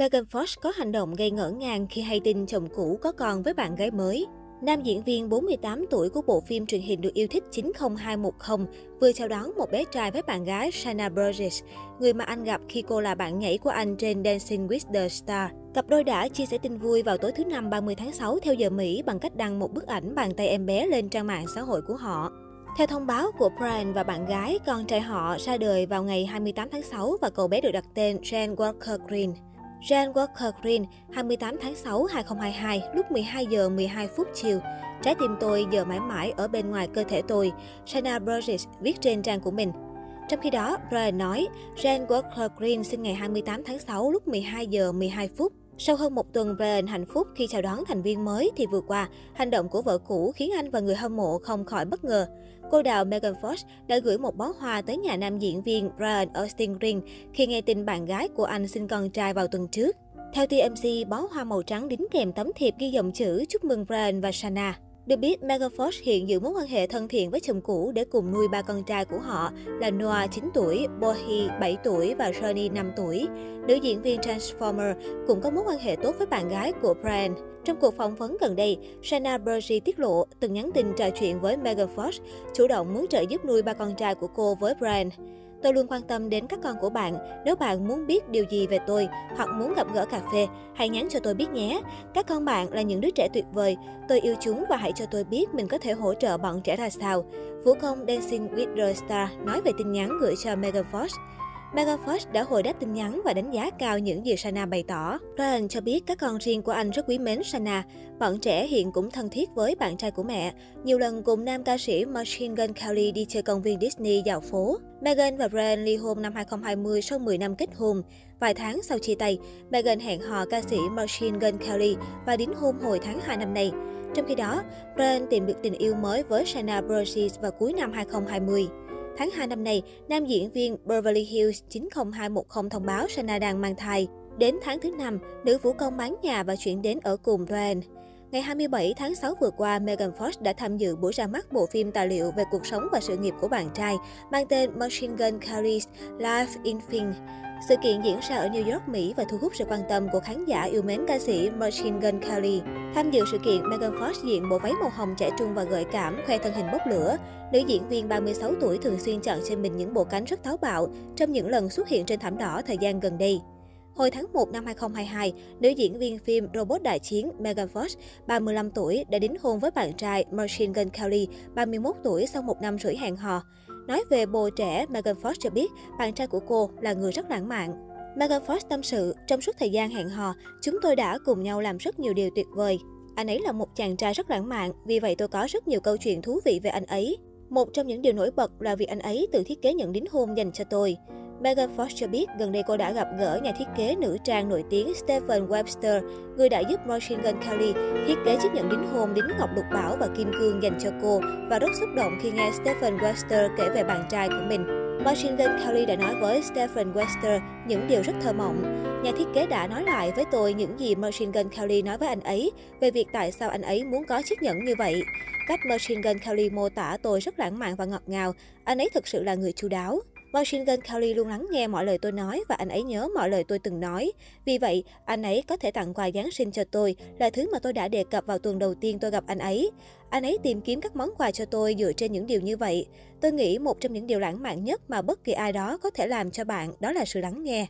Megan Fox có hành động gây ngỡ ngàng khi hay tin chồng cũ có con với bạn gái mới. Nam diễn viên 48 tuổi của bộ phim truyền hình được yêu thích 90210 vừa chào đón một bé trai với bạn gái Shanna Bridges, người mà anh gặp khi cô là bạn nhảy của anh trên Dancing with the Star. Cặp đôi đã chia sẻ tin vui vào tối thứ Năm 30 tháng 6 theo giờ Mỹ bằng cách đăng một bức ảnh bàn tay em bé lên trang mạng xã hội của họ. Theo thông báo của Brian và bạn gái, con trai họ ra đời vào ngày 28 tháng 6 và cậu bé được đặt tên Jan Walker Green. Jan Walker Green, 28 tháng 6, 2022, lúc 12 giờ 12 phút chiều. Trái tim tôi giờ mãi mãi ở bên ngoài cơ thể tôi, Shanna Bridges viết trên trang của mình. Trong khi đó, Brian nói, Jan Walker Green sinh ngày 28 tháng 6, lúc 12 giờ 12 phút. Sau hơn một tuần Brian hạnh phúc khi chào đón thành viên mới thì vừa qua, hành động của vợ cũ khiến anh và người hâm mộ không khỏi bất ngờ. Cô đào Megan Fox đã gửi một bó hoa tới nhà nam diễn viên Brian Austin Green khi nghe tin bạn gái của anh sinh con trai vào tuần trước. Theo TMZ, bó hoa màu trắng đính kèm tấm thiệp ghi dòng chữ chúc mừng Brian và Shanna. Được biết, Megan Fox hiện giữ mối quan hệ thân thiện với chồng cũ để cùng nuôi ba con trai của họ là Noah 9 tuổi, Bohi 7 tuổi và Johnny 5 tuổi. Nữ diễn viên Transformer cũng có mối quan hệ tốt với bạn gái của Brian. Trong cuộc phỏng vấn gần đây, Shanna Bridges tiết lộ từng nhắn tin trò chuyện với Megan Fox, chủ động muốn trợ giúp nuôi ba con trai của cô với Brian. Tôi luôn quan tâm đến các con của bạn. Nếu bạn muốn biết điều gì về tôi hoặc muốn gặp gỡ cà phê, hãy nhắn cho tôi biết nhé. Các con bạn là những đứa trẻ tuyệt vời. Tôi yêu chúng và hãy cho tôi biết mình có thể hỗ trợ bọn trẻ ra sao. Vũ công Dancing with the Star nói về tin nhắn gửi cho Megan Fox. Megan Fox đã hồi đáp tin nhắn và đánh giá cao những gì Shanna bày tỏ. Brian cho biết các con riêng của anh rất quý mến Shanna. Bọn trẻ hiện cũng thân thiết với bạn trai của mẹ. Nhiều lần cùng nam ca sĩ Machine Gun Kelly đi chơi công viên Disney dạo phố. Megan và Brian ly hôn năm 2020 sau 10 năm kết hôn. Vài tháng sau chia tay, Megan hẹn hò ca sĩ Machine Gun Kelly và đính hôn hồi tháng 2 năm nay. Trong khi đó, Brian tìm được tình yêu mới với Shanna Bridges vào cuối năm 2020. Tháng 2 năm nay, nam diễn viên Beverly Hills 90210 thông báo Shanna đang mang thai. Đến tháng thứ 5, nữ vũ công bán nhà và chuyển đến ở cùng Brian. Ngày 27 tháng 6 vừa qua, Megan Fox đã tham dự buổi ra mắt bộ phim tài liệu về cuộc sống và sự nghiệp của bạn trai, mang tên Machine Gun Kelly's Life in Film. Sự kiện diễn ra ở New York, Mỹ và thu hút sự quan tâm của khán giả yêu mến ca sĩ Machine Gun Kelly. Tham dự sự kiện, Megan Fox diện bộ váy màu hồng trẻ trung và gợi cảm, khoe thân hình bốc lửa. Nữ diễn viên 36 tuổi thường xuyên chọn trên mình những bộ cánh rất táo bạo trong những lần xuất hiện trên thảm đỏ thời gian gần đây. Hồi tháng 1 năm 2022, nữ diễn viên phim Robot Đại Chiến Megan Fox, 35 tuổi, đã đính hôn với bạn trai Machine Gun Kelly, 31 tuổi sau 1 năm rưỡi hẹn hò. Nói về bồ trẻ, Megan Fox cho biết bạn trai của cô là người rất lãng mạn. Megan Fox tâm sự, trong suốt thời gian hẹn hò, chúng tôi đã cùng nhau làm rất nhiều điều tuyệt vời. Anh ấy là một chàng trai rất lãng mạn, vì vậy tôi có rất nhiều câu chuyện thú vị về anh ấy. Một trong những điều nổi bật là việc anh ấy tự thiết kế những đính hôn dành cho tôi. Megan Fox cho biết gần đây cô đã gặp gỡ nhà thiết kế nữ trang nổi tiếng Stephen Webster, người đã giúp Machine Gun Kelly thiết kế chiếc nhẫn đính hôn đính ngọc lục bảo và kim cương dành cho cô và rất xúc động khi nghe Stephen Webster kể về bạn trai của mình. Machine Gun Kelly đã nói với Stephen Webster những điều rất thơ mộng. Nhà thiết kế đã nói lại với tôi những gì Machine Gun Kelly nói với anh ấy về việc tại sao anh ấy muốn có chiếc nhẫn như vậy. Cách Machine Gun Kelly mô tả tôi rất lãng mạn và ngọt ngào. Anh ấy thực sự là người chu đáo. Machine Gun Kelly luôn lắng nghe mọi lời tôi nói và anh ấy nhớ mọi lời tôi từng nói. Vì vậy, anh ấy có thể tặng quà Giáng sinh cho tôi là thứ mà tôi đã đề cập vào tuần đầu tiên tôi gặp anh ấy. Anh ấy tìm kiếm các món quà cho tôi dựa trên những điều như vậy. Tôi nghĩ một trong những điều lãng mạn nhất mà bất kỳ ai đó có thể làm cho bạn đó là sự lắng nghe.